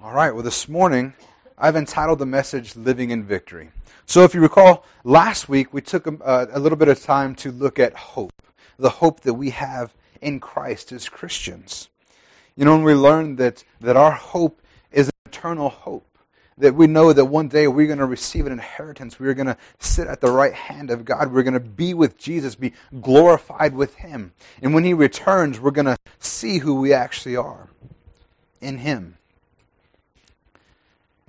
All right, well, this morning, I've entitled the message, Living in Victory. So if you recall, last week, we took a little bit of time to look at hope, the hope that we have in Christ as Christians. You know, and we learned that our hope is an eternal hope, that we know that one day we're going to receive an inheritance. We're going to sit at the right hand of God. We're going to be with Jesus, be glorified with Him. And when He returns, we're going to see who we actually are in Him.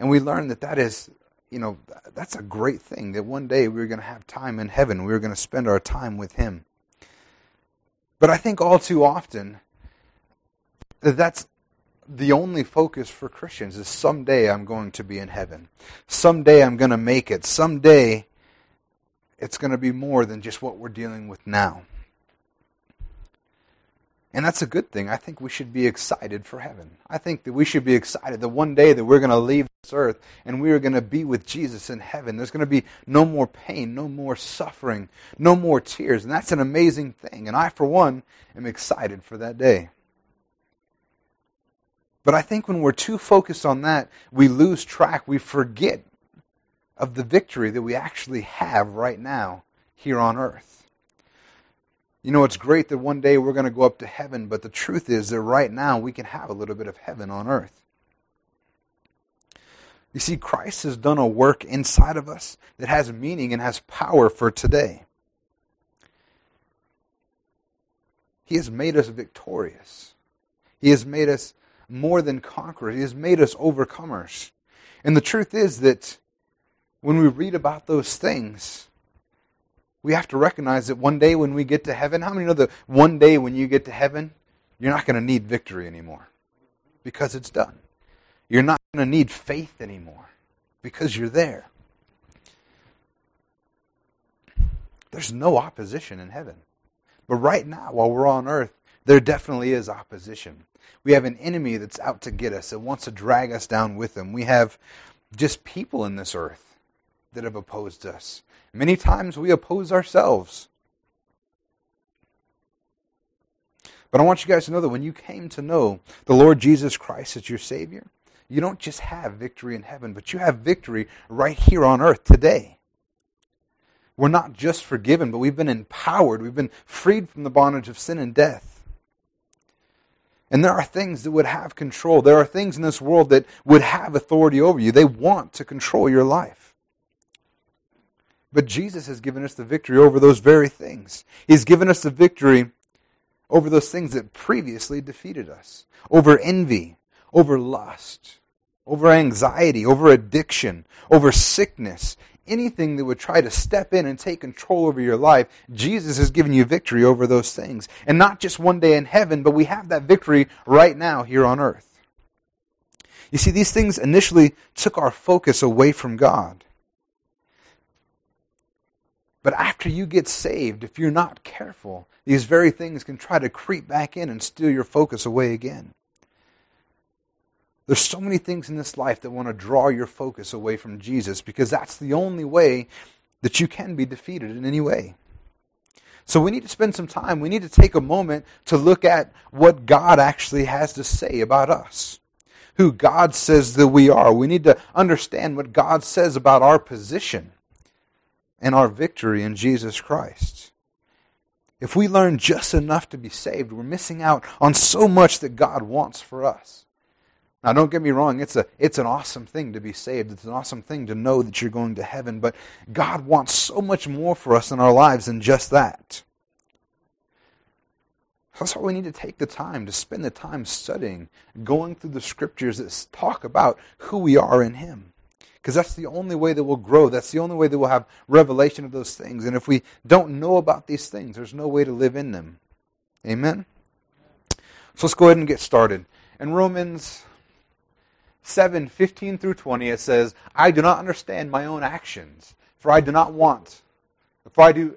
And we learned that is, you know, that's a great thing, that one day we're going to have time in heaven. We're going to spend our time with Him. But I think all too often, that's the only focus for Christians is someday I'm going to be in heaven. Someday I'm going to make it. Someday it's going to be more than just what we're dealing with now. And that's a good thing. I think we should be excited for heaven. I think that we should be excited that one day that we're going to leave this earth and we are going to be with Jesus in heaven. There's going to be no more pain, no more suffering, no more tears. And that's an amazing thing. And I, for one, am excited for that day. But I think when we're too focused on that, we lose track. We forget of the victory that we actually have right now here on earth. You know, it's great that one day we're going to go up to heaven, but the truth is that right now we can have a little bit of heaven on earth. You see, Christ has done a work inside of us that has meaning and has power for today. He has made us victorious. He has made us more than conquerors. He has made us overcomers. And the truth is that when we read about those things, we have to recognize that one day when we get to heaven, how many know that one day when you get to heaven, you're not going to need victory anymore because it's done. You're not going to need faith anymore because you're there. There's no opposition in heaven. But right now, while we're on earth, there definitely is opposition. We have an enemy that's out to get us, that wants to drag us down with him. We have just people in this earth that have opposed us. Many times we oppose ourselves. But I want you guys to know that when you came to know the Lord Jesus Christ as your Savior, you don't just have victory in heaven, but you have victory right here on earth today. We're not just forgiven, but we've been empowered. We've been freed from the bondage of sin and death. And there are things that would have control. There are things in this world that would have authority over you. They want to control your life. But Jesus has given us the victory over those very things. He's given us the victory over those things that previously defeated us. Over envy, over lust, over anxiety, over addiction, over sickness. Anything that would try to step in and take control over your life, Jesus has given you victory over those things. And not just one day in heaven, but we have that victory right now here on earth. You see, these things initially took our focus away from God. But after you get saved, if you're not careful, these very things can try to creep back in and steal your focus away again. There's so many things in this life that want to draw your focus away from Jesus because that's the only way that you can be defeated in any way. So we need to spend some time, we need to take a moment to look at what God actually has to say about us, who God says that we are. We need to understand what God says about our position and our victory in Jesus Christ. If we learn just enough to be saved, we're missing out on so much that God wants for us. Now, don't get me wrong, it's an awesome thing to be saved. It's an awesome thing to know that you're going to heaven, but God wants so much more for us in our lives than just that. That's why we need to take the time, to spend the time studying, going through the Scriptures that talk about who we are in Him. Because that's the only way that we'll grow. That's the only way that we'll have revelation of those things. And if we don't know about these things, there's no way to live in them. Amen? So let's go ahead and get started. In Romans 7:15 through 20, it says, I do not understand my own actions, for I do not want. For I do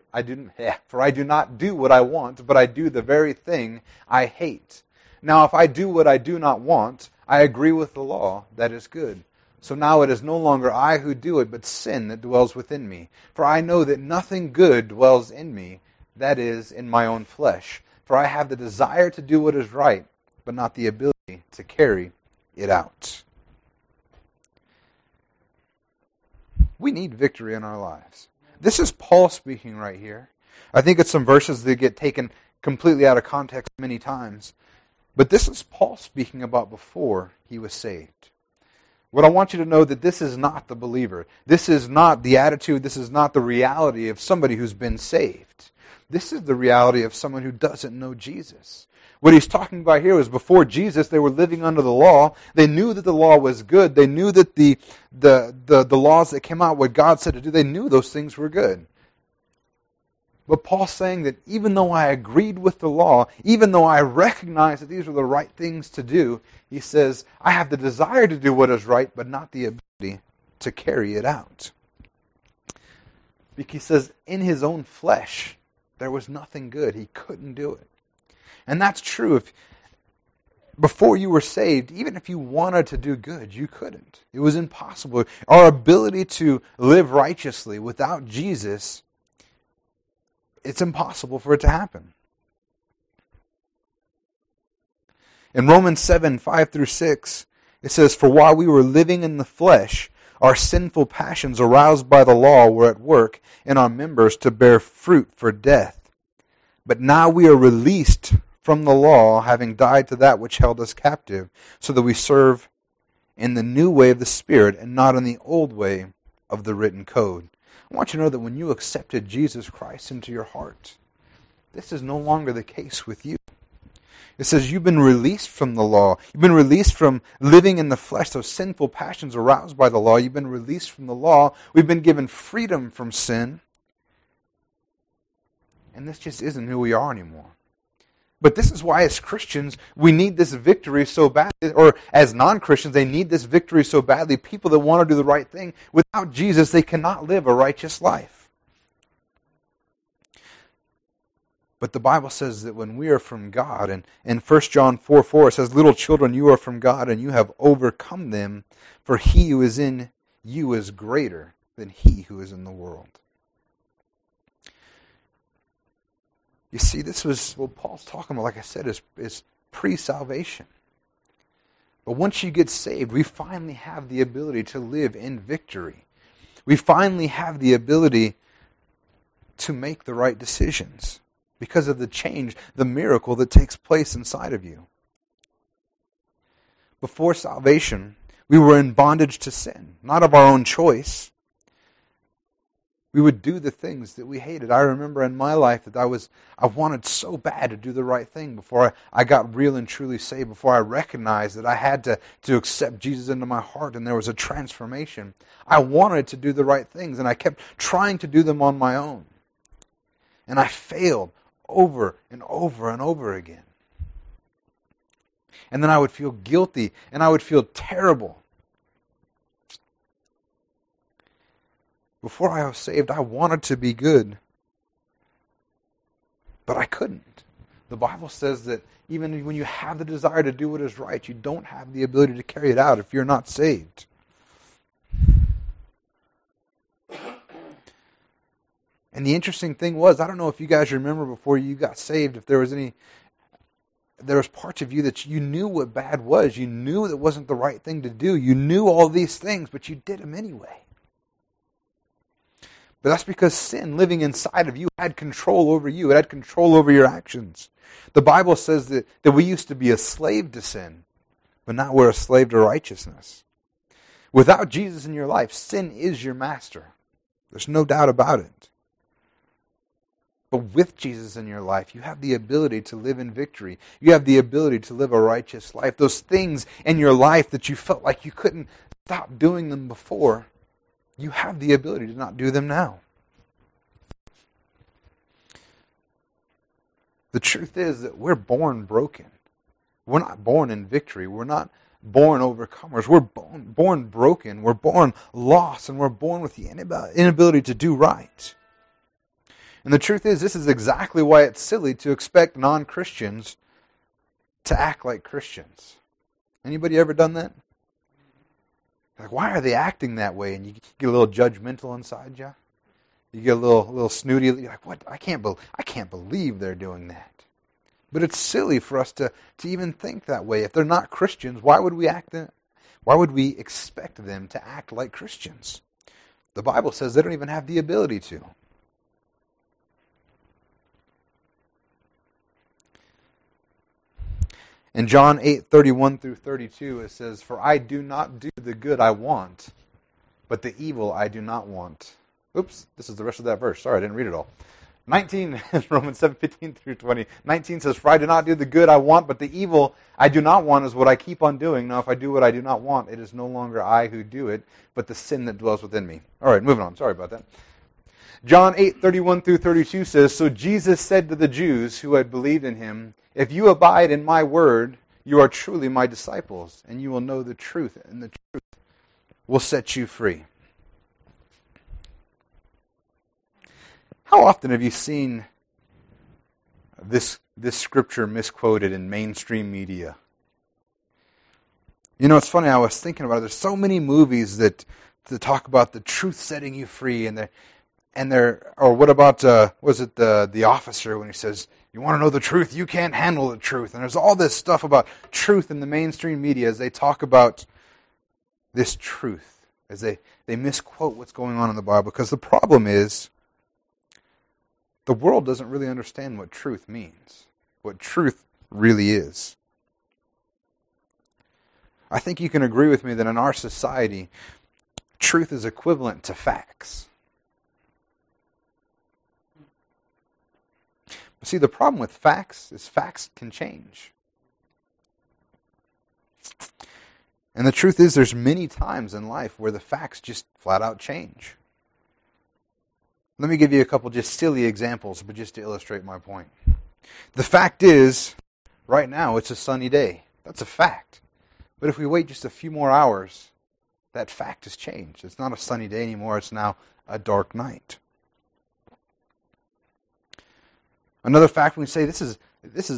not do what I want, but I do the very thing I hate. Now if I do what I do not want, I agree with the law that is good. So now it is no longer I who do it, but sin that dwells within me. For I know that nothing good dwells in me, that is, in my own flesh. For I have the desire to do what is right, but not the ability to carry it out. We need victory in our lives. This is Paul speaking right here. I think it's some verses that get taken completely out of context many times. But this is Paul speaking about before he was saved. What I want you to know that this is not the believer. This is not the attitude. This is not the reality of somebody who's been saved. This is the reality of someone who doesn't know Jesus. What he's talking about here is before Jesus, they were living under the law. They knew that the law was good. They knew that the laws that came out, what God said to do, they knew those things were good. But Paul's saying that even though I agreed with the law, even though I recognized that these were the right things to do, he says, I have the desire to do what is right, but not the ability to carry it out. Because he says, in his own flesh, there was nothing good. He couldn't do it. And that's true. If before you were saved, even if you wanted to do good, you couldn't. It was impossible. Our ability to live righteously without Jesus, it's impossible for it to happen. In Romans 7, 5 through 6, it says, for while we were living in the flesh, our sinful passions aroused by the law were at work in our members to bear fruit for death. But now we are released from the law, having died to that which held us captive, so that we serve in the new way of the Spirit and not in the old way of the written code. I want you to know that when you accepted Jesus Christ into your heart, this is no longer the case with you. It says you've been released from the law. You've been released from living in the flesh, those sinful passions aroused by the law. You've been released from the law. We've been given freedom from sin. And this just isn't who we are anymore. But this is why as Christians, we need this victory so badly, or as non-Christians, they need this victory so badly. People that want to do the right thing, without Jesus, they cannot live a righteous life. But the Bible says that when we are from God, and in 1 John 4:4 it says, little children, you are from God, and you have overcome them, for he who is in you is greater than he who is in the world. You see, this was what Paul's talking about, like I said, is pre-salvation. But once you get saved, we finally have the ability to live in victory. We finally have the ability to make the right decisions because of the change, the miracle that takes place inside of you. Before salvation, we were in bondage to sin, not of our own choice. We would do the things that we hated. I remember in my life that I wanted so bad to do the right thing before I got real and truly saved, before I recognized that I had to accept Jesus into my heart and there was a transformation. I wanted to do the right things and I kept trying to do them on my own. And I failed over and over and over again. And then I would feel guilty and I would feel terrible. Before I was saved, I wanted to be good, but I couldn't. The Bible says that even when you have the desire to do what is right, you don't have the ability to carry it out if you're not saved. And the interesting thing was, I don't know if you guys remember before you got saved, if there was parts of you that you knew what bad was. You knew it wasn't the right thing to do. You knew all these things, but you did them anyway. But that's because sin living inside of you had control over you. It had control over your actions. The Bible says that we used to be a slave to sin, but now we're a slave to righteousness. Without Jesus in your life, sin is your master. There's no doubt about it. But with Jesus in your life, you have the ability to live in victory. You have the ability to live a righteous life. Those things in your life that you felt like you couldn't stop doing them before, you have the ability to not do them now. The truth is that we're born broken. We're not born in victory. We're not born overcomers. We're born broken. We're born lost. And we're born with the inability to do right. And the truth is, this is exactly why it's silly to expect non-Christians to act like Christians. Anybody ever done that? Like, why are they acting that way? And you get a little judgmental inside you. You get a little snooty. You're like, what? I can't believe they're doing that. But it's silly for us to even think that way. If they're not Christians, why would we expect them to act like Christians? The Bible says they don't even have the ability to. In John 8:31 through 32, it says, "For I do not do the good I want, but the evil I do not want." Oops, this is the rest of that verse. Sorry, I didn't read it all. 19, Romans 7:15 through 20. 19 says, "For I do not do the good I want, but the evil I do not want is what I keep on doing. Now if I do what I do not want, it is no longer I who do it, but the sin that dwells within me." All right, moving on. Sorry about that. John 8:31 through 32 says, "So Jesus said to the Jews who had believed in him, 'If you abide in my word, you are truly my disciples, and you will know the truth, and the truth will set you free.'" How often have you seen this scripture misquoted in mainstream media? You know, it's funny, I was thinking about it. There's so many movies that talk about the truth setting you free, or what about the officer when he says, "You want to know the truth? You can't handle the truth." And there's all this stuff about truth in the mainstream media as they talk about this truth, as they misquote what's going on in the Bible, because the problem is the world doesn't really understand what truth means, what truth really is. I think you can agree with me that in our society, truth is equivalent to facts. But see, the problem with facts is facts can change. And the truth is there's many times in life where the facts just flat out change. Let me give you a couple just silly examples, but just to illustrate my point. The fact is, right now it's a sunny day. That's a fact. But if we wait just a few more hours, that fact has changed. It's not a sunny day anymore. It's now a dark night. Another fact, we say this is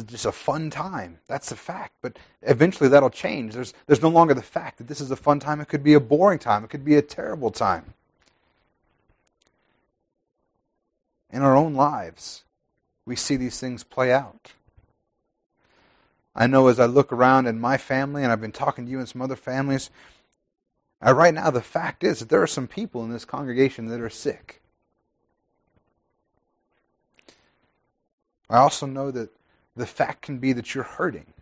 just a fun time. That's a fact. But eventually that'll change. There's no longer the fact that this is a fun time. It could be a boring time. It could be a terrible time. In our own lives, we see these things play out. I know as I look around in my family, and I've been talking to you and some other families, right now the fact is that there are some people in this congregation that are sick. I also know that the fact can be that you're hurting,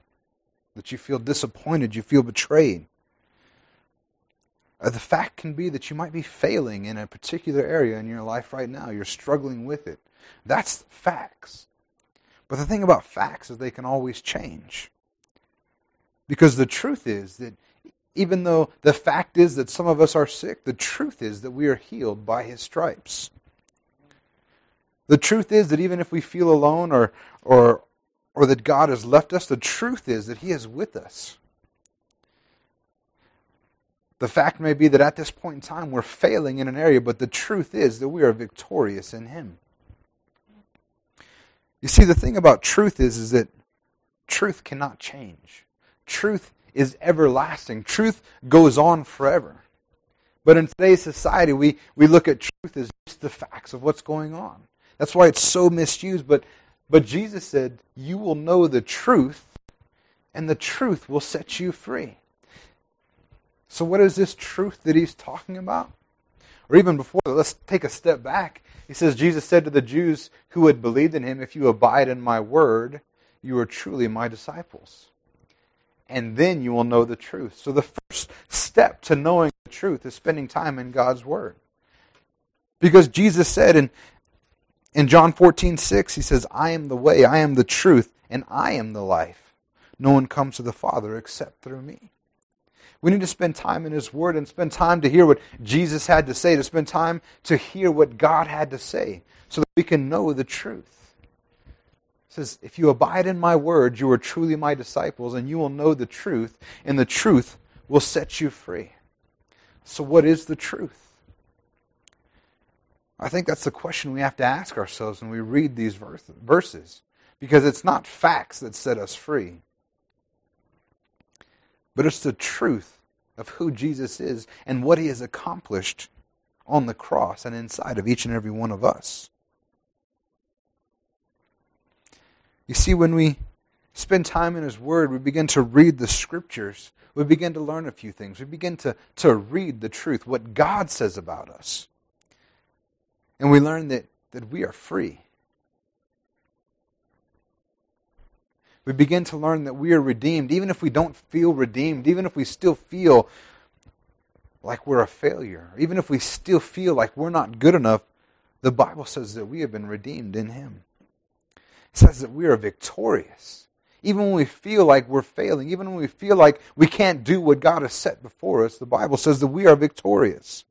that you feel disappointed, you feel betrayed. The fact can be that you might be failing in a particular area in your life right now. You're struggling with it. That's facts. But the thing about facts is they can always change. Because the truth is that even though the fact is that some of us are sick, the truth is that we are healed by His stripes. The truth is that even if we feel alone or that God has left us, the truth is that He is with us. The fact may be that at this point in time we're failing in an area, but the truth is that we are victorious in Him. You see, the thing about truth is that truth cannot change. Truth is everlasting. Truth goes on forever. But in today's society, we look at truth as just the facts of what's going on. That's why it's so misused. But Jesus said, "You will know the truth, and the truth will set you free." So what is this truth that He's talking about? Or even before that, let's take a step back. He says, Jesus said to the Jews who had believed in Him, "If you abide in my word, you are truly my disciples. And then you will know the truth." So the first step to knowing the truth is spending time in God's word. Because Jesus said in John 14:6, He says, "I am the way, I am the truth, and I am the life. No one comes to the Father except through me." We need to spend time in His word and spend time to hear what Jesus had to say, to spend time to hear what God had to say, so that we can know the truth. It says, "If you abide in my word, you are truly my disciples, and you will know the truth, and the truth will set you free." So what is the truth? I think that's the question we have to ask ourselves when we read these verses, because it's not facts that set us free. But it's the truth of who Jesus is and what He has accomplished on the cross and inside of each and every one of us. You see, when we spend time in His word, we begin to read the scriptures. We begin to learn a few things. We begin to read the truth, what God says about us. And we learn that we are free. We begin to learn that we are redeemed, even if we don't feel redeemed, even if we still feel like we're a failure, even if we still feel like we're not good enough, the Bible says that we have been redeemed in Him. It says that we are victorious, even when we feel like we're failing, even when we feel like we can't do what God has set before us, the Bible says that we are victorious.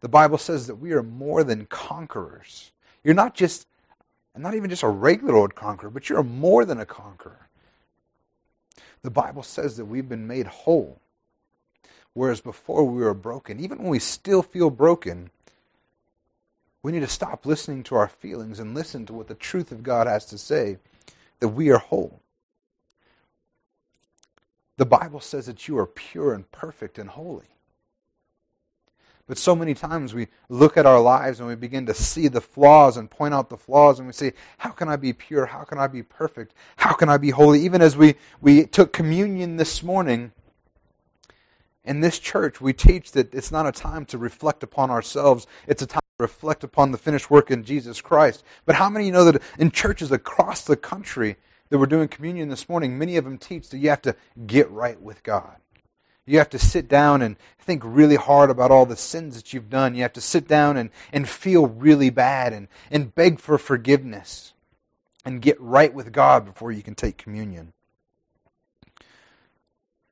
The Bible says that we are more than conquerors. You're not even just a regular old conqueror, but you're more than a conqueror. The Bible says that we've been made whole, whereas before we were broken. Even when we still feel broken, we need to stop listening to our feelings and listen to what the truth of God has to say, that we are whole. The Bible says that you are pure and perfect and holy. But so many times we look at our lives and we begin to see the flaws and point out the flaws and we say, how can I be pure? How can I be perfect? How can I be holy? Even as we took communion this morning, in this church we teach that it's not a time to reflect upon ourselves. It's a time to reflect upon the finished work in Jesus Christ. But how many know that in churches across the country that were doing communion this morning, many of them teach that you have to get right with God. You have to sit down and think really hard about all the sins that you've done. You have to sit down and feel really bad and beg for forgiveness and get right with God before you can take communion.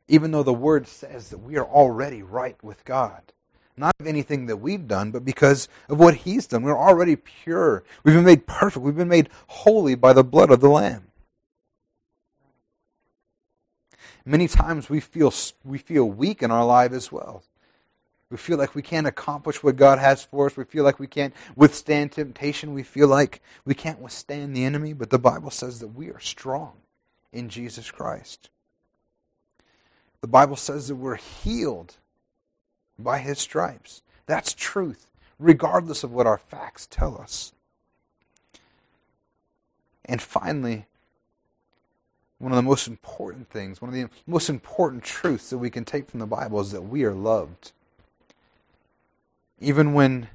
Even though the Word says that we are already right with God. Not of anything that we've done, but because of what He's done. We're already pure. We've been made perfect. We've been made holy by the blood of the Lamb. Many times we feel weak in our life as well. We feel like we can't accomplish what God has for us. We feel like we can't withstand temptation. We feel like we can't withstand the enemy. But the Bible says that we are strong in Jesus Christ. The Bible says that we're healed by His stripes. That's truth, regardless of what our facts tell us. And finally, one of the most important things, one of the most important truths that we can take from the Bible is that we are loved. Even when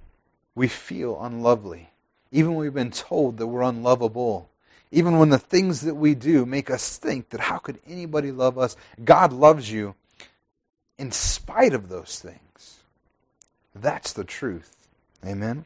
we feel unlovely, even when we've been told that we're unlovable, even when the things that we do make us think that how could anybody love us, God loves you in spite of those things. That's the truth. Amen?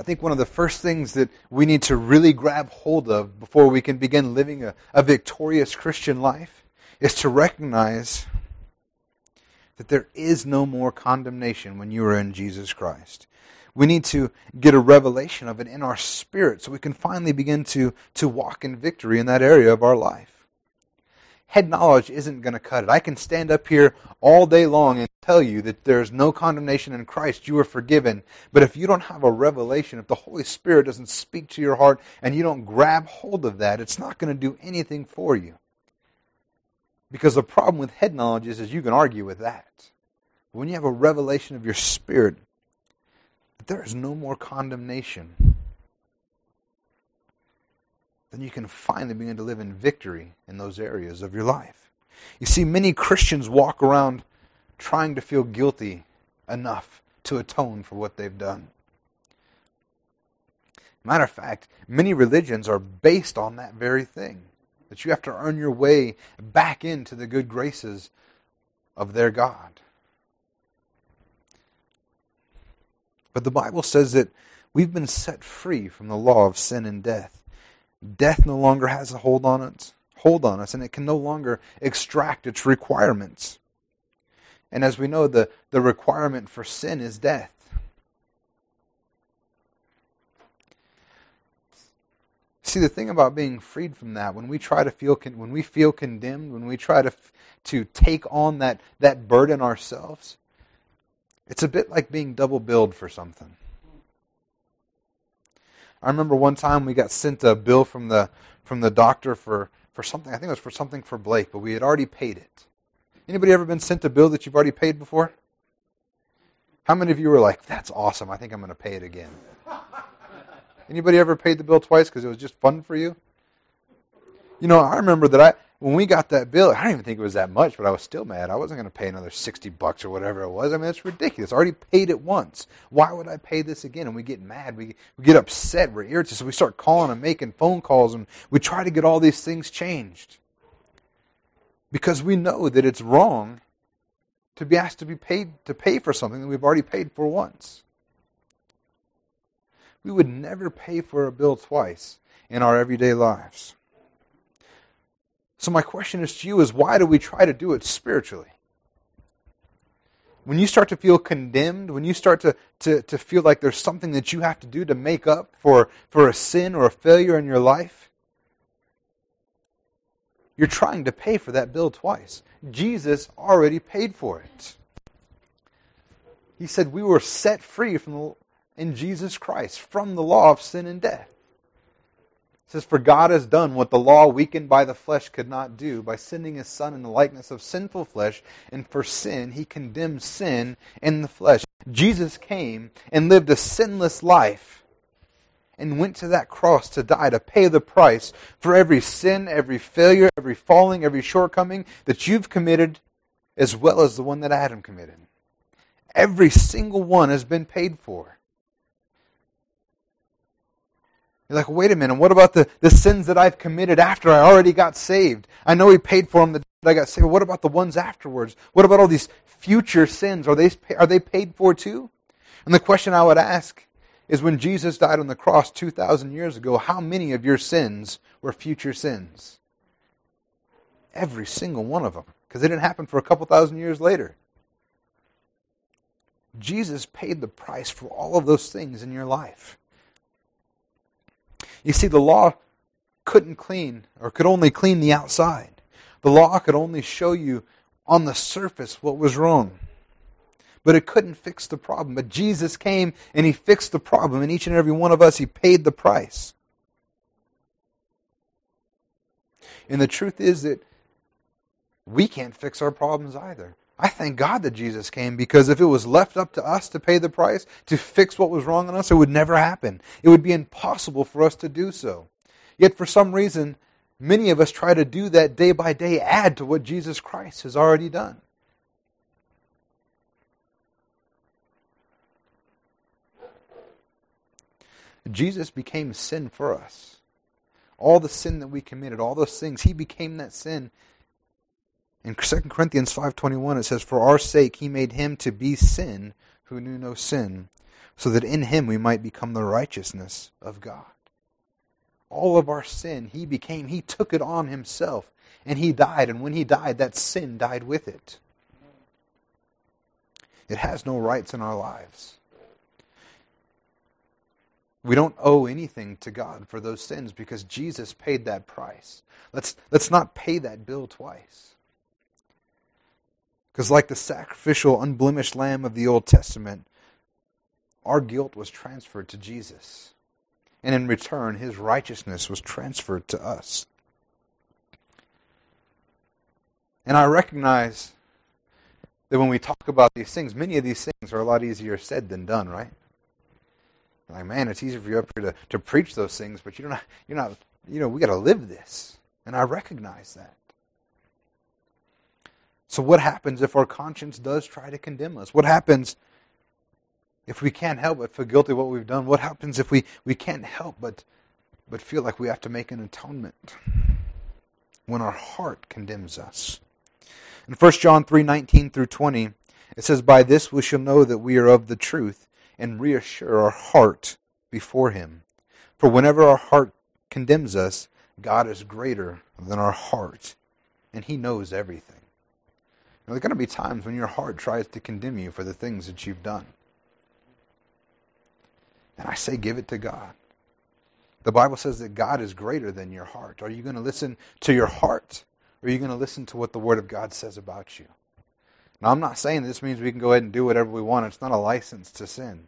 I think one of the first things that we need to really grab hold of before we can begin living a victorious Christian life is to recognize that there is no more condemnation when you are in Jesus Christ. We need to get a revelation of it in our spirit so we can finally begin to walk in victory in that area of our life. Head knowledge isn't going to cut it. I can stand up here all day long and tell you that there's no condemnation in Christ. You are forgiven. But if you don't have a revelation, if the Holy Spirit doesn't speak to your heart and you don't grab hold of that, it's not going to do anything for you. Because the problem with head knowledge is you can argue with that. But when you have a revelation of your spirit, that there is no more condemnation, then you can finally begin to live in victory in those areas of your life. You see, many Christians walk around trying to feel guilty enough to atone for what they've done. Matter of fact, many religions are based on that very thing, that you have to earn your way back into the good graces of their God. But the Bible says that we've been set free from the law of sin and death. Death no longer has a hold on us, and it can no longer extract its requirements. And as we know, the requirement for sin is death. See, the thing about being freed from that, when we feel condemned, when we try to take on that burden ourselves, it's a bit like being double billed for something. I remember one time we got sent a bill from the doctor for something. I think it was for something for Blake, but we had already paid it. Anybody ever been sent a bill that you've already paid before? How many of you were like, that's awesome, I think I'm going to pay it again? Anybody ever paid the bill twice because it was just fun for you? You know, I remember that when we got that bill, I don't even think it was that much, but I was still mad. I wasn't going to pay another $60 or whatever it was. I mean, it's ridiculous. I already paid it once. Why would I pay this again? And we get mad. We get upset. We're irritated. So we start calling and making phone calls, and we try to get all these things changed because we know that it's wrong to be asked to be paid to pay for something that we've already paid for once. We would never pay for a bill twice in our everyday lives. So my question is to you is, why do we try to do it spiritually? When you start to feel condemned, when you start to feel like there's something that you have to do to make up for a sin or a failure in your life, you're trying to pay for that bill twice. Jesus already paid for it. He said we were set free in Jesus Christ from the law of sin and death. It says, for God has done what the law weakened by the flesh could not do, by sending His Son in the likeness of sinful flesh, and for sin He condemned sin in the flesh. Jesus came and lived a sinless life and went to that cross to die, to pay the price for every sin, every failure, every falling, every shortcoming that you've committed, as well as the one that Adam committed. Every single one has been paid for. You're like, wait a minute, what about the sins that I've committed after I already got saved? I know He paid for them the day that I got saved. What about the ones afterwards? What about all these future sins? Are they paid for too? And the question I would ask is, when Jesus died on the cross 2,000 years ago, how many of your sins were future sins? Every single one of them, because it didn't happen for a couple thousand years later. Jesus paid the price for all of those things in your life. You see, the law could only clean the outside. The law could only show you on the surface what was wrong. But it couldn't fix the problem. But Jesus came and He fixed the problem. And each and every one of us, He paid the price. And the truth is that we can't fix our problems either. I thank God that Jesus came, because if it was left up to us to pay the price, to fix what was wrong in us, it would never happen. It would be impossible for us to do so. Yet for some reason, many of us try to do that day by day, add to what Jesus Christ has already done. Jesus became sin for us. All the sin that we committed, all those things, He became that sin. In 2 Corinthians 5:21, it says, for our sake He made Him to be sin who knew no sin, so that in Him we might become the righteousness of God. All of our sin He became. He took it on Himself, and He died. And when He died, that sin died with it. It has no rights in our lives. We don't owe anything to God for those sins because Jesus paid that price. Let's not pay that bill twice. Because like the sacrificial, unblemished Lamb of the Old Testament, our guilt was transferred to Jesus. And in return, His righteousness was transferred to us. And I recognize that when we talk about these things, many of these things are a lot easier said than done, right? Like, man, it's easier for you up here to preach those things, but you're not, we got to live this. And I recognize that. So what happens if our conscience does try to condemn us? What happens if we can't help but feel guilty of what we've done? What happens if we can't help but feel like we have to make an atonement when our heart condemns us? In 1 John 3:19 through 20, it says, by this we shall know that we are of the truth and reassure our heart before Him. For whenever our heart condemns us, God is greater than our heart, and He knows everything. There are going to be times when your heart tries to condemn you for the things that you've done. And I say give it to God. The Bible says that God is greater than your heart. Are you going to listen to your heart, or are you going to listen to what the Word of God says about you? Now, I'm not saying this means we can go ahead and do whatever we want. It's not a license to sin.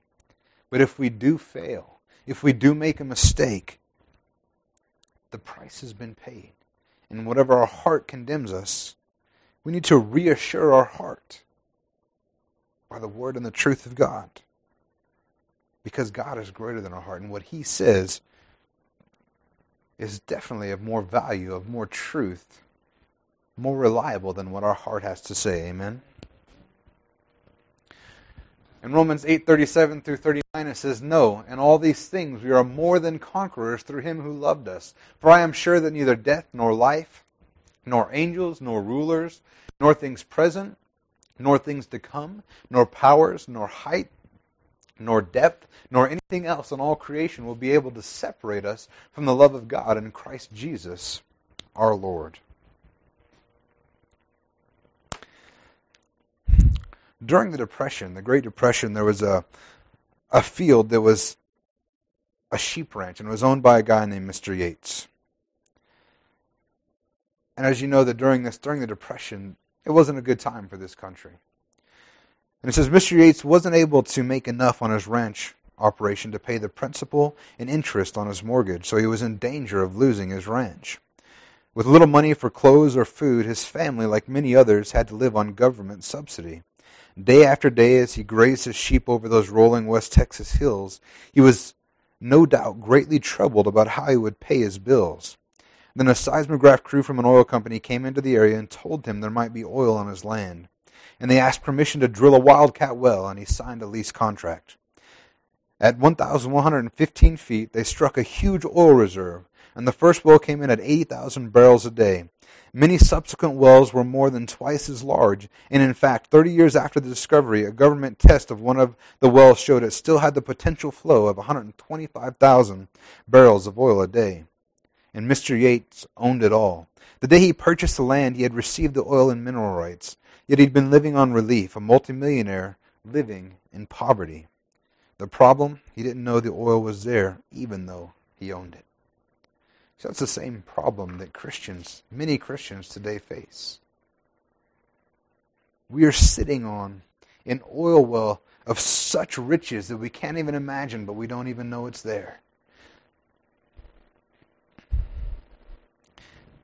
But if we do fail, if we do make a mistake, the price has been paid. And whatever our heart condemns us, we need to reassure our heart by the word and the truth of God. Because God is greater than our heart. And what He says is definitely of more value, of more truth, more reliable than what our heart has to say. Amen? In Romans 8:37 through 39, it says, "No, in all these things we are more than conquerors through Him who loved us. For I am sure that neither death nor life, nor angels, nor rulers, nor things present, nor things to come, nor powers, nor height, nor depth, nor anything else in all creation will be able to separate us from the love of God in Christ Jesus our Lord." During the Depression, the Great Depression, there was a field that was a sheep ranch, and it was owned by a guy named Mr. Yates. And as you know, that during the Depression, it wasn't a good time for this country. And it says, Mr. Yates wasn't able to make enough on his ranch operation to pay the principal and interest on his mortgage, so he was in danger of losing his ranch. With little money for clothes or food, his family, like many others, had to live on government subsidy. Day after day, as he grazed his sheep over those rolling West Texas hills, he was no doubt greatly troubled about how he would pay his bills. Then a seismograph crew from an oil company came into the area and told him there might be oil on his land. And they asked permission to drill a wildcat well, and he signed a lease contract. At 1,115 feet, they struck a huge oil reserve, and the first well came in at 80,000 barrels a day. Many subsequent wells were more than twice as large, and in fact, 30 years after the discovery, a government test of one of the wells showed it still had the potential flow of 125,000 barrels of oil a day. And Mr. Yates owned it all. The day he purchased the land, he had received the oil and mineral rights. Yet he'd been living on relief, a multimillionaire living in poverty. The problem, he didn't know the oil was there, even though he owned it. So that's the same problem that many Christians today face. We are sitting on an oil well of such riches that we can't even imagine, but we don't even know it's there.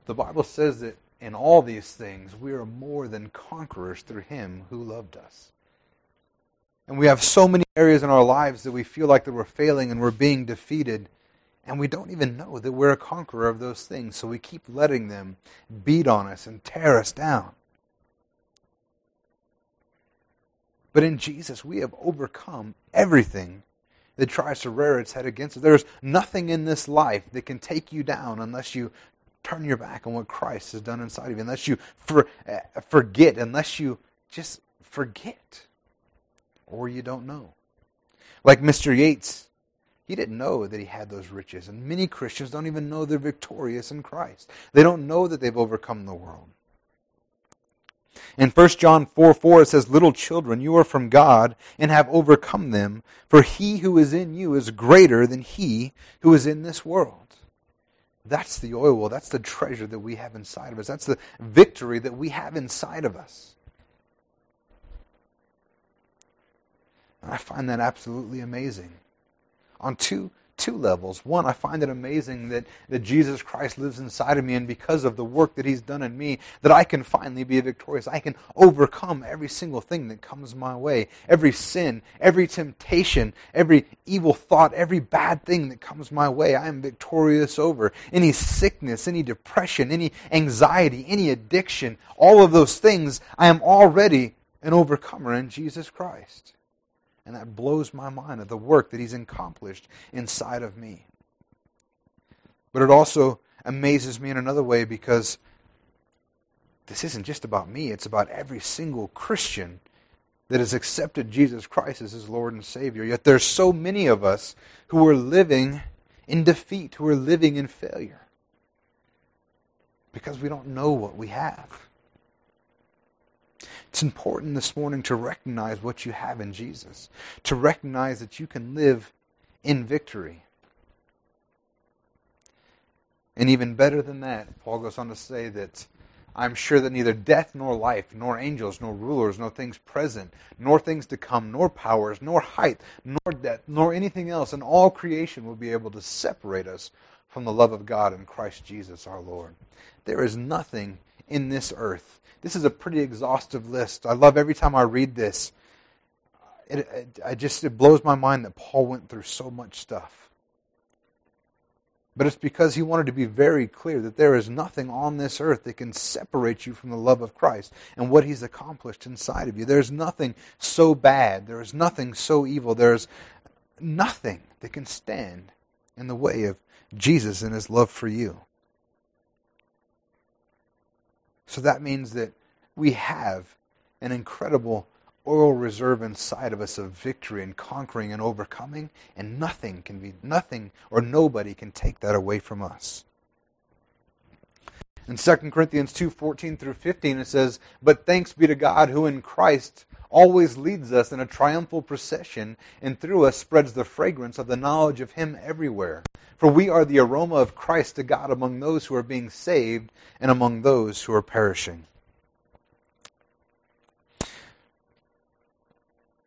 The Bible says that in all these things, we are more than conquerors through Him who loved us. And we have so many areas in our lives that we feel like that we're failing and we're being defeated, and we don't even know that we're a conqueror of those things, so we keep letting them beat on us and tear us down. But in Jesus, we have overcome everything that tries to rear its head against us. There's nothing in this life that can take you down unless you turn your back on what Christ has done inside of you, unless you forget, unless you just forget, or you don't know. Like Mr. Yates, he didn't know that he had those riches, and many Christians don't even know they're victorious in Christ. They don't know that they've overcome the world. In 1 John 4:4 it says, "Little children, you are from God and have overcome them, for He who is in you is greater than he who is in this world." That's the oil well. That's the treasure that we have inside of us. That's the victory that we have inside of us. And I find that absolutely amazing. On two levels. One, I find it amazing that Jesus Christ lives inside of me, and because of the work that He's done in me, that I can finally be victorious. I can overcome every single thing that comes my way. Every sin, every temptation, every evil thought, every bad thing that comes my way, I am victorious over. Any sickness, any depression, any anxiety, any addiction, all of those things, I am already an overcomer in Jesus Christ. And that blows my mind at the work that He's accomplished inside of me. But it also amazes me in another way, because this isn't just about me. It's about every single Christian that has accepted Jesus Christ as his Lord and Savior. Yet there's so many of us who are living in defeat, who are living in failure, because we don't know what we have. It's important this morning to recognize what you have in Jesus, to recognize that you can live in victory. And even better than that, Paul goes on to say that I'm sure that neither death nor life, nor angels, nor rulers, nor things present, nor things to come, nor powers, nor height, nor depth, nor anything else in all creation will be able to separate us from the love of God in Christ Jesus our Lord. There is nothing in this earth. This is a pretty exhaustive list. I love every time I read this. It blows my mind that Paul went through so much stuff. But it's because he wanted to be very clear that there is nothing on this earth that can separate you from the love of Christ and what he's accomplished inside of you. There is nothing so bad. There is nothing so evil. There is nothing that can stand in the way of Jesus and his love for you. So that means that we have an incredible oil reserve inside of us of victory and conquering and overcoming, and nothing or nobody can take that away from us. In 2 Corinthians 2:14 through 15 it says, "But thanks be to God who in Christ always leads us in a triumphal procession and through us spreads the fragrance of the knowledge of Him everywhere. For we are the aroma of Christ to God among those who are being saved and among those who are perishing."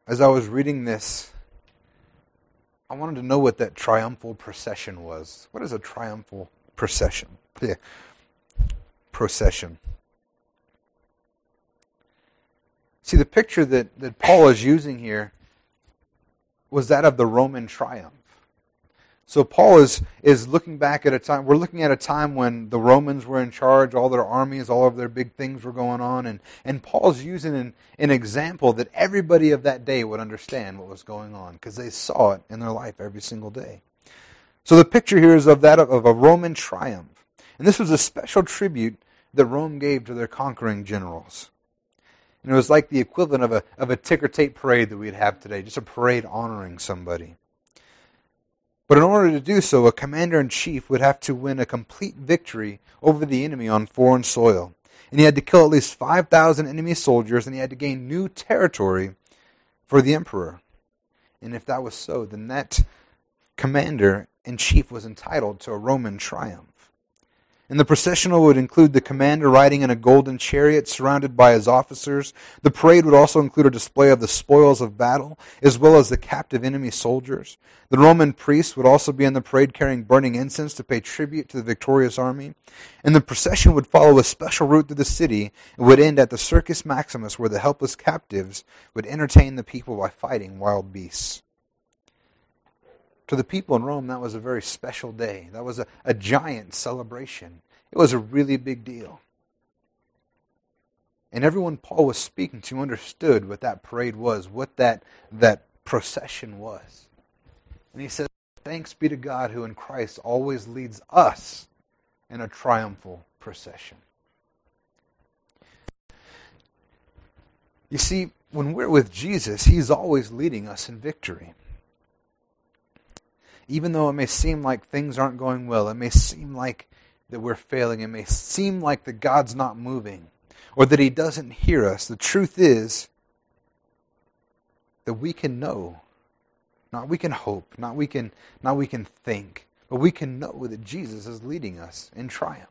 As I was reading this, I wanted to know what that triumphal procession was. What is a triumphal procession? Procession. See, the picture that Paul is using here was that of the Roman triumph. So Paul is looking back at a time, we're looking at a time when the Romans were in charge, all their armies, all of their big things were going on, and Paul's using an example that everybody of that day would understand what was going on, because they saw it in their life every single day. So the picture here is of that of a Roman triumph. And this was a special tribute that Rome gave to their conquering generals. And it was like the equivalent of a ticker tape parade that we'd have today, just a parade honoring somebody. But in order to do so, a commander-in-chief would have to win a complete victory over the enemy on foreign soil. And he had to kill at least 5,000 enemy soldiers, and he had to gain new territory for the emperor. And if that was so, then that commander-in-chief was entitled to a Roman triumph. And the processional would include the commander riding in a golden chariot surrounded by his officers. The parade would also include a display of the spoils of battle, as well as the captive enemy soldiers. The Roman priests would also be in the parade carrying burning incense to pay tribute to the victorious army. And the procession would follow a special route through the city and would end at the Circus Maximus, where the helpless captives would entertain the people by fighting wild beasts. To the people in Rome, that was a very special day. That was a giant celebration. It was a really big deal. And everyone Paul was speaking to understood what that parade was, what that procession was. And he says, "Thanks be to God who in Christ always leads us in a triumphal procession." You see, when we're with Jesus, He's always leading us in victory. Even though it may seem like things aren't going well, it may seem like that we're failing, it may seem like that God's not moving, or that He doesn't hear us, the truth is that we can know, not we can hope, not we can think, but we can know that Jesus is leading us in triumph.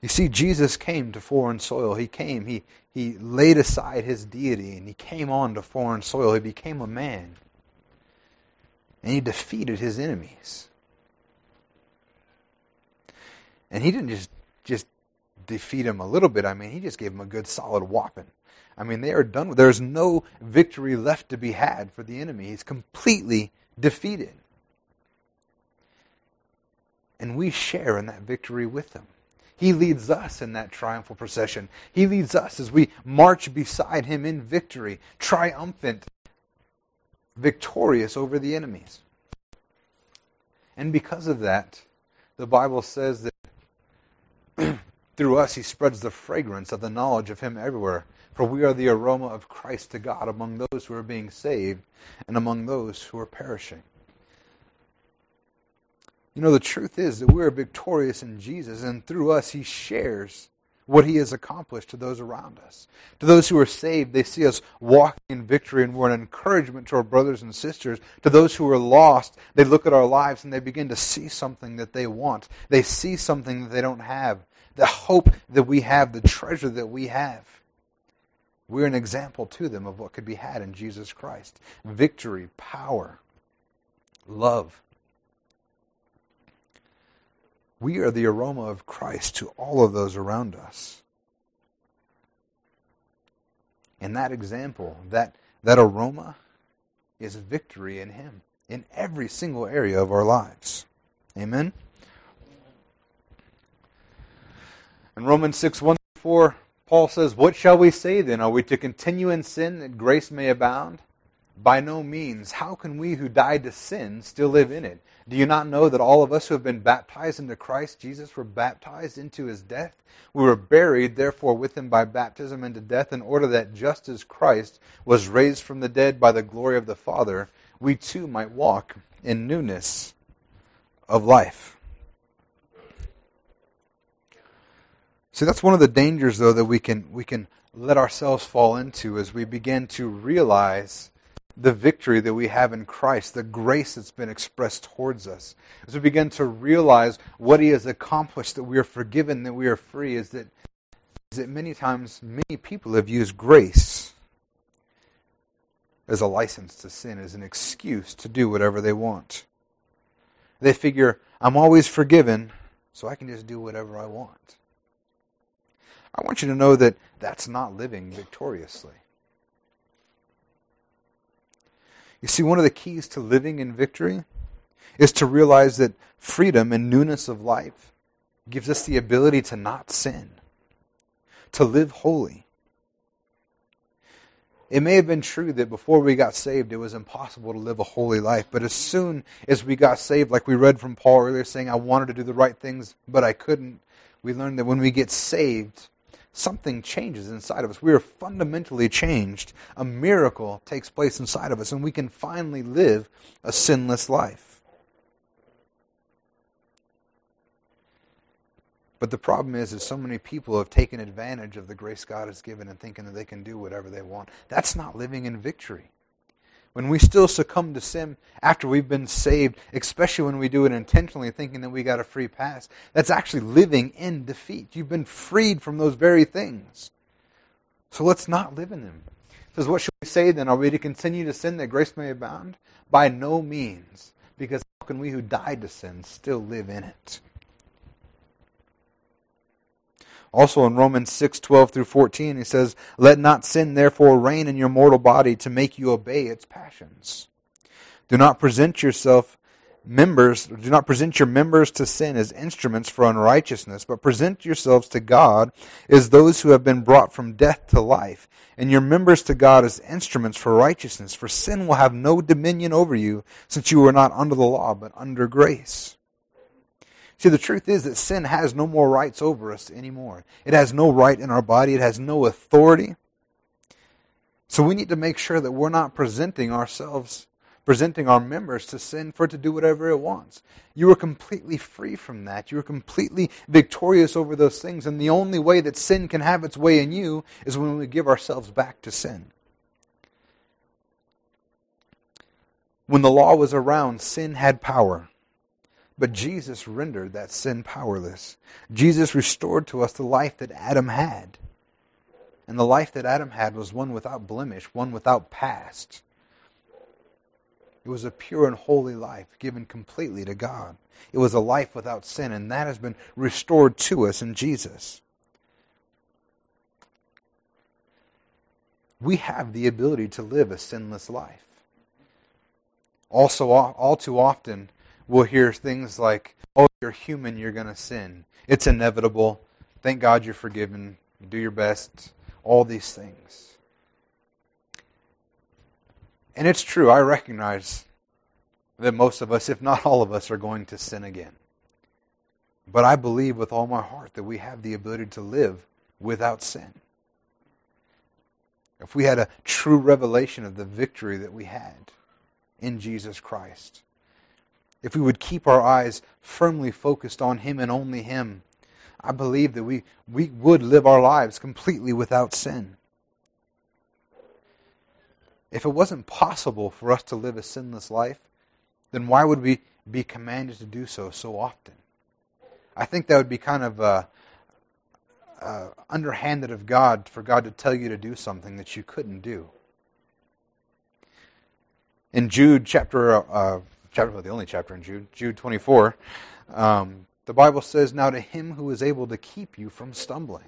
You see, Jesus came to foreign soil. He came, He laid aside His deity, and He came onto foreign soil. He became a man. And He defeated His enemies. And He didn't just defeat him a little bit. I mean, He just gave him a good solid whopping. I mean, they are done with. There's no victory left to be had for the enemy. He's completely defeated. And we share in that victory with Him. He leads us in that triumphal procession. He leads us as we march beside Him in victory, triumphant, victorious over the enemies. And because of that, the Bible says that through us He spreads the fragrance of the knowledge of Him everywhere. For we are the aroma of Christ to God among those who are being saved and among those who are perishing. You know, the truth is that we're victorious in Jesus, and through us He shares what he has accomplished to those around us. To those who are saved, they see us walking in victory, and we're an encouragement to our brothers and sisters. To those who are lost, they look at our lives and they begin to see something that they want. They see something that they don't have. The hope that we have, the treasure that we have. We're an example to them of what could be had in Jesus Christ. Victory, power, love. We are the aroma of Christ to all of those around us. And that example, that aroma is victory in Him in every single area of our lives. Amen? In Romans 6:1-4, Paul says, "What shall we say then? Are we to continue in sin that grace may abound? By no means. How can we who died to sin still live in it? Do you not know that all of us who have been baptized into Christ Jesus were baptized into His death? We were buried, therefore, with Him by baptism into death, in order that just as Christ was raised from the dead by the glory of the Father, we too might walk in newness of life." See, that's one of the dangers, though, that we can let ourselves fall into as we begin to realize the victory that we have in Christ, the grace that's been expressed towards us. As we begin to realize what He has accomplished, that we are forgiven, that we are free, is that many times, many people have used grace as a license to sin, as an excuse to do whatever they want. They figure, I'm always forgiven, so I can just do whatever I want. I want you to know that that's not living victoriously. You see, one of the keys to living in victory is to realize that freedom and newness of life gives us the ability to not sin, to live holy. It may have been true that before we got saved, it was impossible to live a holy life. But as soon as we got saved, like we read from Paul earlier saying, I wanted to do the right things, but I couldn't. We learned that when we get saved, something changes inside of us. We are fundamentally changed. A miracle takes place inside of us, and we can finally live a sinless life. But the problem is so many people have taken advantage of the grace God has given and thinking that they can do whatever they want. That's not living in victory. When we still succumb to sin after we've been saved, especially when we do it intentionally thinking that we got a free pass, that's actually living in defeat. You've been freed from those very things. So let's not live in them. It says, what should we say then? Are we to continue to sin that grace may abound? By no means, because how can we who died to sin still live in it? Also in Romans 6:12-14, he says, "Let not sin therefore reign in your mortal body to make you obey its passions. Do not present your members to sin as instruments for unrighteousness, but present yourselves to God as those who have been brought from death to life, and your members to God as instruments for righteousness. For sin will have no dominion over you, since you are not under the law, but under grace." See, the truth is that sin has no more rights over us anymore. It has no right in our body. It has no authority. So we need to make sure that we're not presenting our members to sin for it to do whatever it wants. You are completely free from that. You are completely victorious over those things. And the only way that sin can have its way in you is when we give ourselves back to sin. When the law was around, sin had power. But Jesus rendered that sin powerless. Jesus restored to us the life that Adam had. And the life that Adam had was one without blemish, one without past. It was a pure and holy life given completely to God. It was a life without sin, and that has been restored to us in Jesus. We have the ability to live a sinless life. Also, all too often, we'll hear things like, oh, you're human, you're going to sin. It's inevitable. Thank God you're forgiven. Do your best. All these things. And it's true, I recognize that most of us, if not all of us, are going to sin again. But I believe with all my heart that we have the ability to live without sin. If we had a true revelation of the victory that we had in Jesus Christ, if we would keep our eyes firmly focused on Him and only Him, I believe that we would live our lives completely without sin. If it wasn't possible for us to live a sinless life, then why would we be commanded to do so often? I think that would be kind of underhanded of God, for God to tell you to do something that you couldn't do. In Jude Jude 24, the Bible says, "Now to him who is able to keep you from stumbling."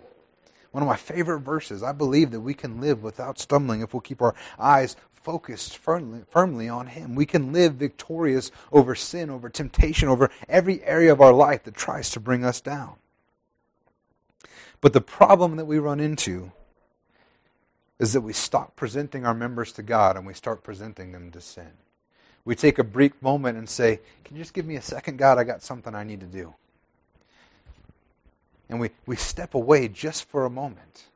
One of my favorite verses. I believe that we can live without stumbling if we'll keep our eyes focused firmly on him. We can live victorious over sin, over temptation, over every area of our life that tries to bring us down. But the problem that we run into is that we stop presenting our members to God and we start presenting them to sin. We take a brief moment and say, "Can you just give me a second, God? I got something I need to do." And we step away just for a moment.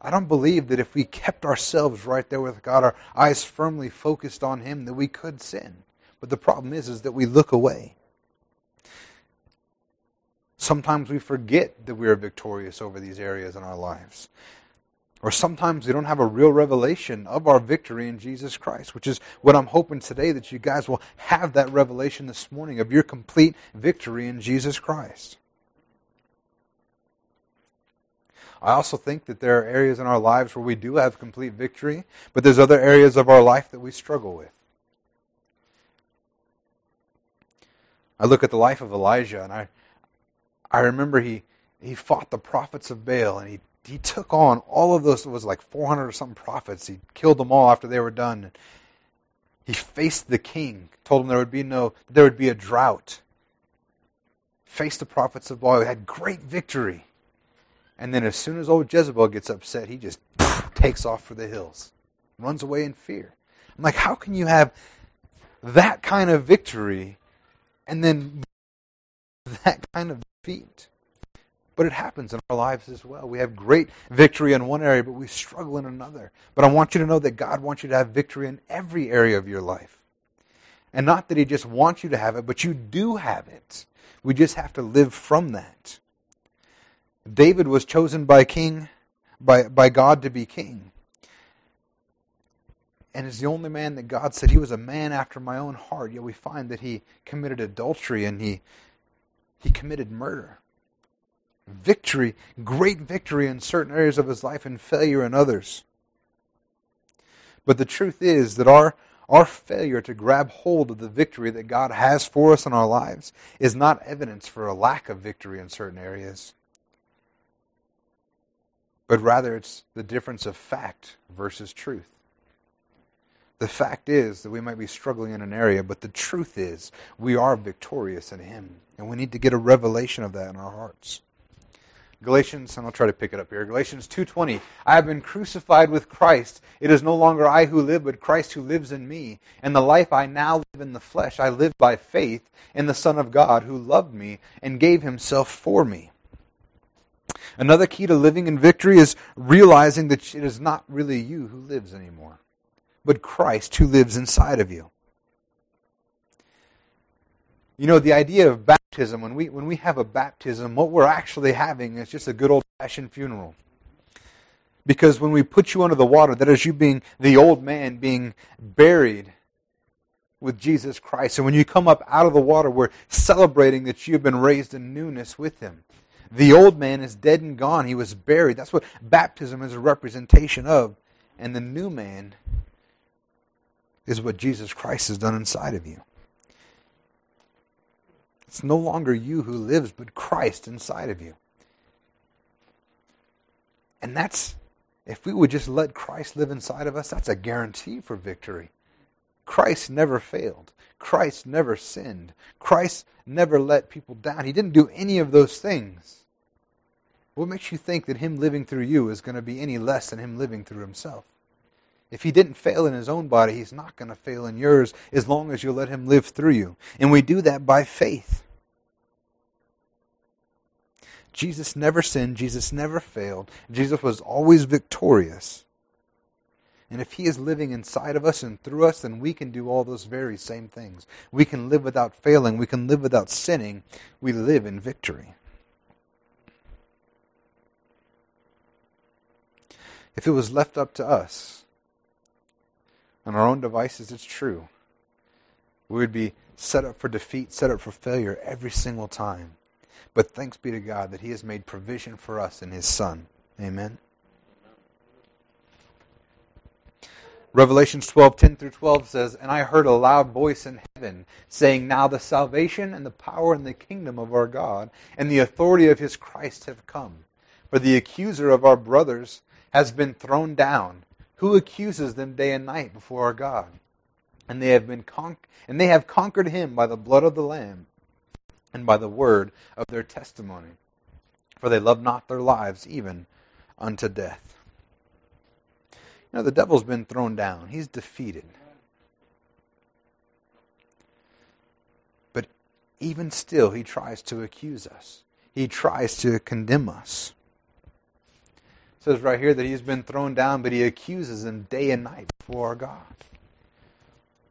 I don't believe that if we kept ourselves right there with God, our eyes firmly focused on him, that we could sin. But the problem is that we look away. Sometimes we forget that we are victorious over these areas in our lives. Or sometimes we don't have a real revelation of our victory in Jesus Christ, which is what I'm hoping today, that you guys will have that revelation this morning of your complete victory in Jesus Christ. I also think that there are areas in our lives where we do have complete victory, but there's other areas of our life that we struggle with. I look at the life of Elijah, and I remember he fought the prophets of Baal, and he took on all of those. It was like 400 or something prophets. He killed them all after they were done. He faced the king, told him there would be a drought. Faced the prophets of Baal, had great victory. And then as soon as old Jezebel gets upset, he just takes off for the hills. Runs away in fear. I'm like, how can you have that kind of victory and then that kind of defeat? But it happens in our lives as well. We have great victory in one area, but we struggle in another. But I want you to know that God wants you to have victory in every area of your life. And not that he just wants you to have it, but you do have it. We just have to live from that. David was chosen by God to be king. And is the only man that God said, he was a man after my own heart. Yet we find that he committed adultery and he committed murder. Victory, great victory in certain areas of his life and failure in others. But the truth is that our failure to grab hold of the victory that God has for us in our lives is not evidence for a lack of victory in certain areas. But rather, it's the difference of fact versus truth. The fact is that we might be struggling in an area, but the truth is we are victorious in him. And we need to get a revelation of that in our hearts. Galatians, and I'll try to pick it up here. Galatians 2:20, "I have been crucified with Christ. It is no longer I who live, but Christ who lives in me. And the life I now live in the flesh, I live by faith in the Son of God who loved me and gave himself for me." Another key to living in victory is realizing that it is not really you who lives anymore, but Christ who lives inside of you. You know, the idea of baptism, when we have a baptism, what we're actually having is just a good old-fashioned funeral. Because when we put you under the water, that is you being the old man being buried with Jesus Christ. And when you come up out of the water, we're celebrating that you've been raised in newness with him. The old man is dead and gone. He was buried. That's what baptism is a representation of. And the new man is what Jesus Christ has done inside of you. It's no longer you who lives, but Christ inside of you. And that's, if we would just let Christ live inside of us, that's a guarantee for victory. Christ never failed. Christ never sinned. Christ never let people down. He didn't do any of those things. What makes you think that him living through you is going to be any less than him living through himself? If he didn't fail in his own body, he's not going to fail in yours as long as you let him live through you. And we do that by faith. Jesus never sinned. Jesus never failed. Jesus was always victorious. And if he is living inside of us and through us, then we can do all those very same things. We can live without failing. We can live without sinning. We live in victory. If it was left up to us on our own devices, it's true, we would be set up for defeat, set up for failure every single time. But thanks be to God that He has made provision for us in His Son. Amen. Revelations 12:10-12 says, "And I heard a loud voice in heaven, saying, 'Now the salvation and the power and the kingdom of our God and the authority of His Christ have come. For the accuser of our brothers has been thrown down, who accuses them day and night before our God. And they have conquered him by the blood of the Lamb and by the word of their testimony. For they love not their lives even unto death.'" You know, the devil's been thrown down. He's defeated. But even still, he tries to accuse us. He tries to condemn us. It says right here that he's been thrown down, but he accuses them day and night before our God.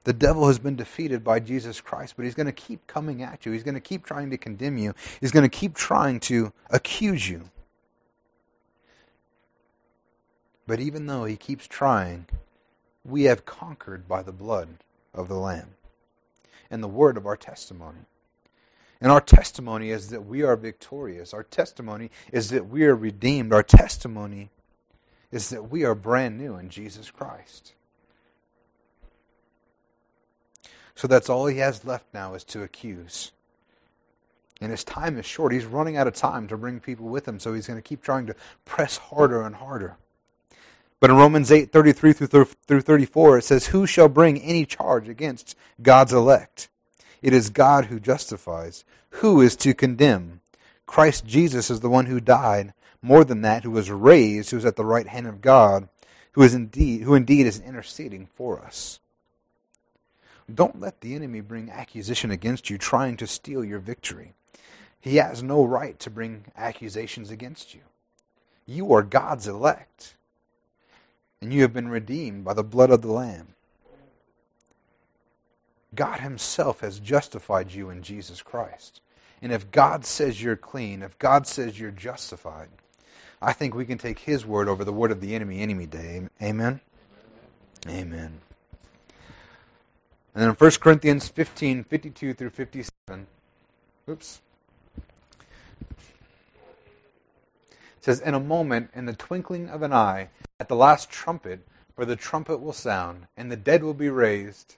The devil has been defeated by Jesus Christ, but he's going to keep coming at you. He's going to keep trying to condemn you. He's going to keep trying to accuse you. But even though he keeps trying, we have conquered by the blood of the Lamb and the word of our testimony. And our testimony is that we are victorious. Our testimony is that we are redeemed. Our testimony is that we are brand new in Jesus Christ. So that's all he has left now, is to accuse. And his time is short. He's running out of time to bring people with him, so he's going to keep trying to press harder and harder. But in Romans 8:33-34, it says, "Who shall bring any charge against God's elect? It is God who justifies. Who is to condemn? Christ Jesus is the one who died, more than that, who was raised, who is at the right hand of God, who indeed is interceding for us." Don't let the enemy bring accusation against you, trying to steal your victory. He has no right to bring accusations against you. You are God's elect, and you have been redeemed by the blood of the Lamb. God Himself has justified you in Jesus Christ. And if God says you're clean, if God says you're justified, I think we can take His word over the word of the enemy any day. Amen? Amen. And then 1 Corinthians 15:52-57. It says, "In a moment, in the twinkling of an eye, at the last trumpet, for the trumpet will sound, and the dead will be raised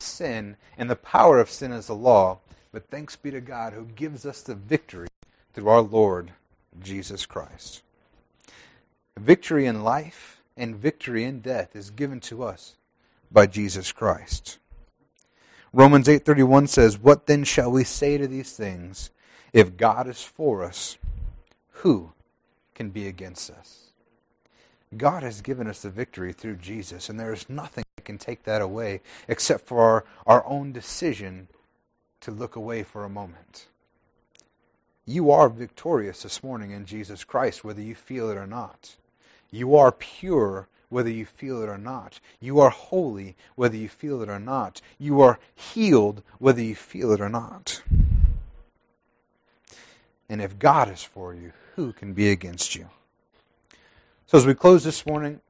is sin, and the power of sin is the law. But thanks be to God who gives us the victory through our Lord Jesus Christ." Victory in life and victory in death is given to us by Jesus Christ. Romans 8:31 says, "What then shall we say to these things? If God is for us, who can be against us?" God has given us the victory through Jesus, and there is nothing that can take that away except for our own decision to look away for a moment. You are victorious this morning in Jesus Christ, whether you feel it or not. You are pure, whether you feel it or not. You are holy, whether you feel it or not. You are healed, whether you feel it or not. And if God is for you, who can be against you? So as we close this morning,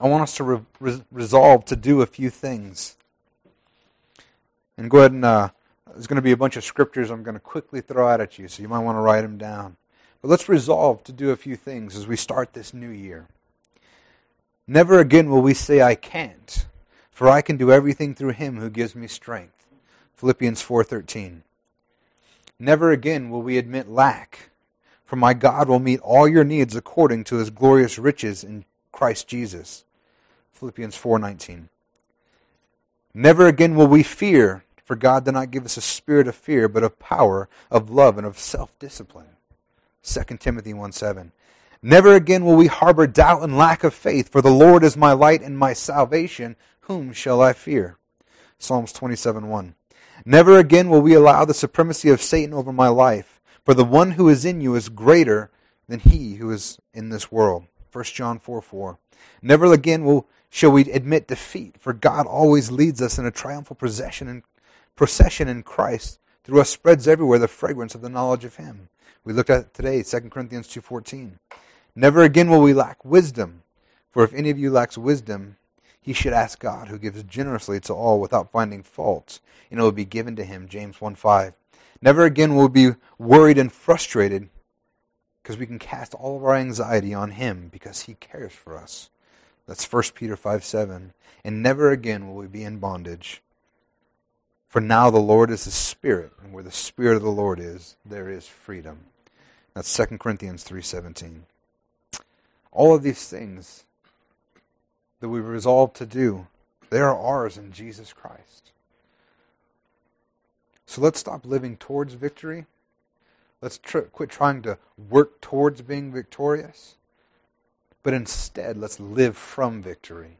I want us to resolve to do a few things. And go ahead and, there's going to be a bunch of scriptures I'm going to quickly throw out at you, so you might want to write them down. But let's resolve to do a few things as we start this new year. Never again will we say, "I can't, for I can do everything through Him who gives me strength." Philippians 4:13. Never again will we admit lack, for my God will meet all your needs according to His glorious riches in Christ Jesus. Philippians 4:19. Never again will we fear, for God did not give us a spirit of fear, but of power, of love, and of self-discipline. 2 Timothy 1:7. Never again will we harbor doubt and lack of faith, for the Lord is my light and my salvation. Whom shall I fear? Psalms 27:1. Never again will we allow the supremacy of Satan over my life, for the one who is in you is greater than he who is in this world. 1 John 4:4. Never again shall we admit defeat, for God always leads us in a triumphal procession in Christ. Through us spreads everywhere the fragrance of the knowledge of Him. We looked at today, 2 Corinthians 2:14. Never again will we lack wisdom, for if any of you lacks wisdom, he should ask God, who gives generously to all without finding fault, and it will be given to him, James 1:5. Never again will we be worried and frustrated, because we can cast all of our anxiety on Him, because He cares for us. That's 1 Peter 5:7. And never again will we be in bondage. For now the Lord is the Spirit, and where the Spirit of the Lord is, there is freedom. That's 2 Corinthians 3:17. All of these things that we resolve to do, they are ours in Jesus Christ. So let's stop living towards victory. Let's quit trying to work towards being victorious. But instead, let's live from victory,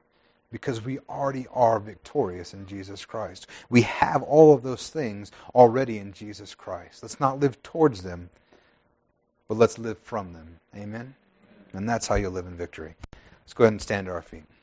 because we already are victorious in Jesus Christ. We have all of those things already in Jesus Christ. Let's not live towards them, but let's live from them. Amen? And that's how you live in victory. Let's go ahead and stand to our feet.